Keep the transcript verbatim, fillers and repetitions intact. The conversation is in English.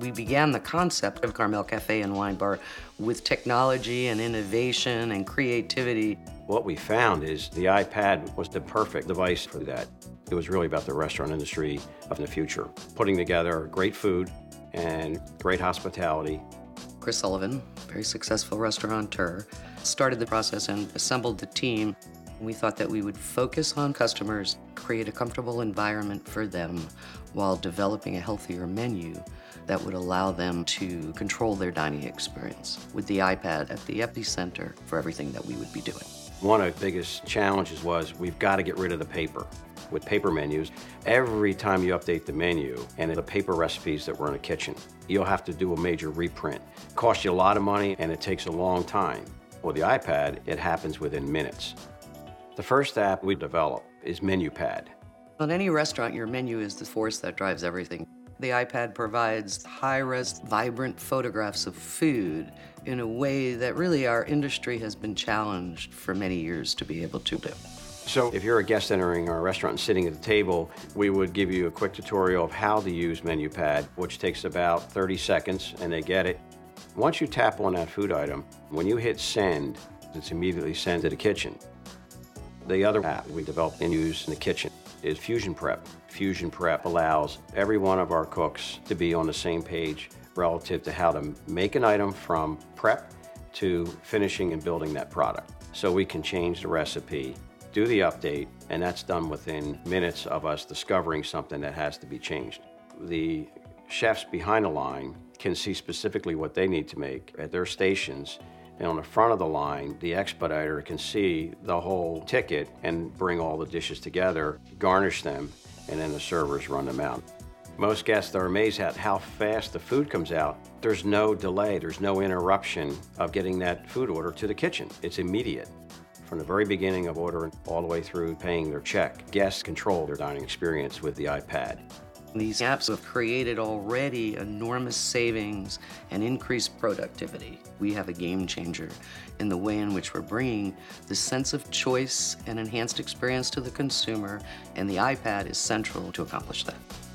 we began the concept of Carmel Cafe and Wine Bar with technology and innovation and creativity. What we found is the iPad was the perfect device for that. It was really about the restaurant industry of the future, putting together great food and great hospitality. Chris Sullivan, very successful restaurateur, started the process and assembled the team. We thought that we would focus on customers, create a comfortable environment for them while developing a healthier menu that would allow them to control their dining experience with the iPad at the epicenter for everything that we would be doing. One of the biggest challenges was we've got to get rid of the paper. With paper menus, every time you update the menu and the paper recipes that were in the kitchen, you'll have to do a major reprint. It costs you a lot of money and it takes a long time. With the iPad, it happens within minutes. The first app we developed is MenuPad. On any restaurant, your menu is the force that drives everything. The iPad provides high-res, vibrant photographs of food in a way that really our industry has been challenged for many years to be able to do. So if you're a guest entering our restaurant and sitting at the table, we would give you a quick tutorial of how to use MenuPad, which takes about thirty seconds, and they get it. Once you tap on that food item, when you hit send, it's immediately sent to the kitchen. The other app we developed and use in the kitchen is Fusion Prep. Fusion Prep allows every one of our cooks to be on the same page relative to how to make an item from prep to finishing and building that product. So we can change the recipe, do the update, and that's done within minutes of us discovering something that has to be changed. The chefs behind the line can see specifically what they need to make at their stations, and on the front of the line, the expediter can see the whole ticket and bring all the dishes together, garnish them, and then the servers run them out. Most guests are amazed at how fast the food comes out. There's no delay, there's no interruption of getting that food order to the kitchen. It's immediate. From the very beginning of ordering all the way through paying their check, guests control their dining experience with the iPad. These apps have created already enormous savings and increased productivity. We have a game changer in the way in which we're bringing the sense of choice and enhanced experience to the consumer, and the iPad is central to accomplish that.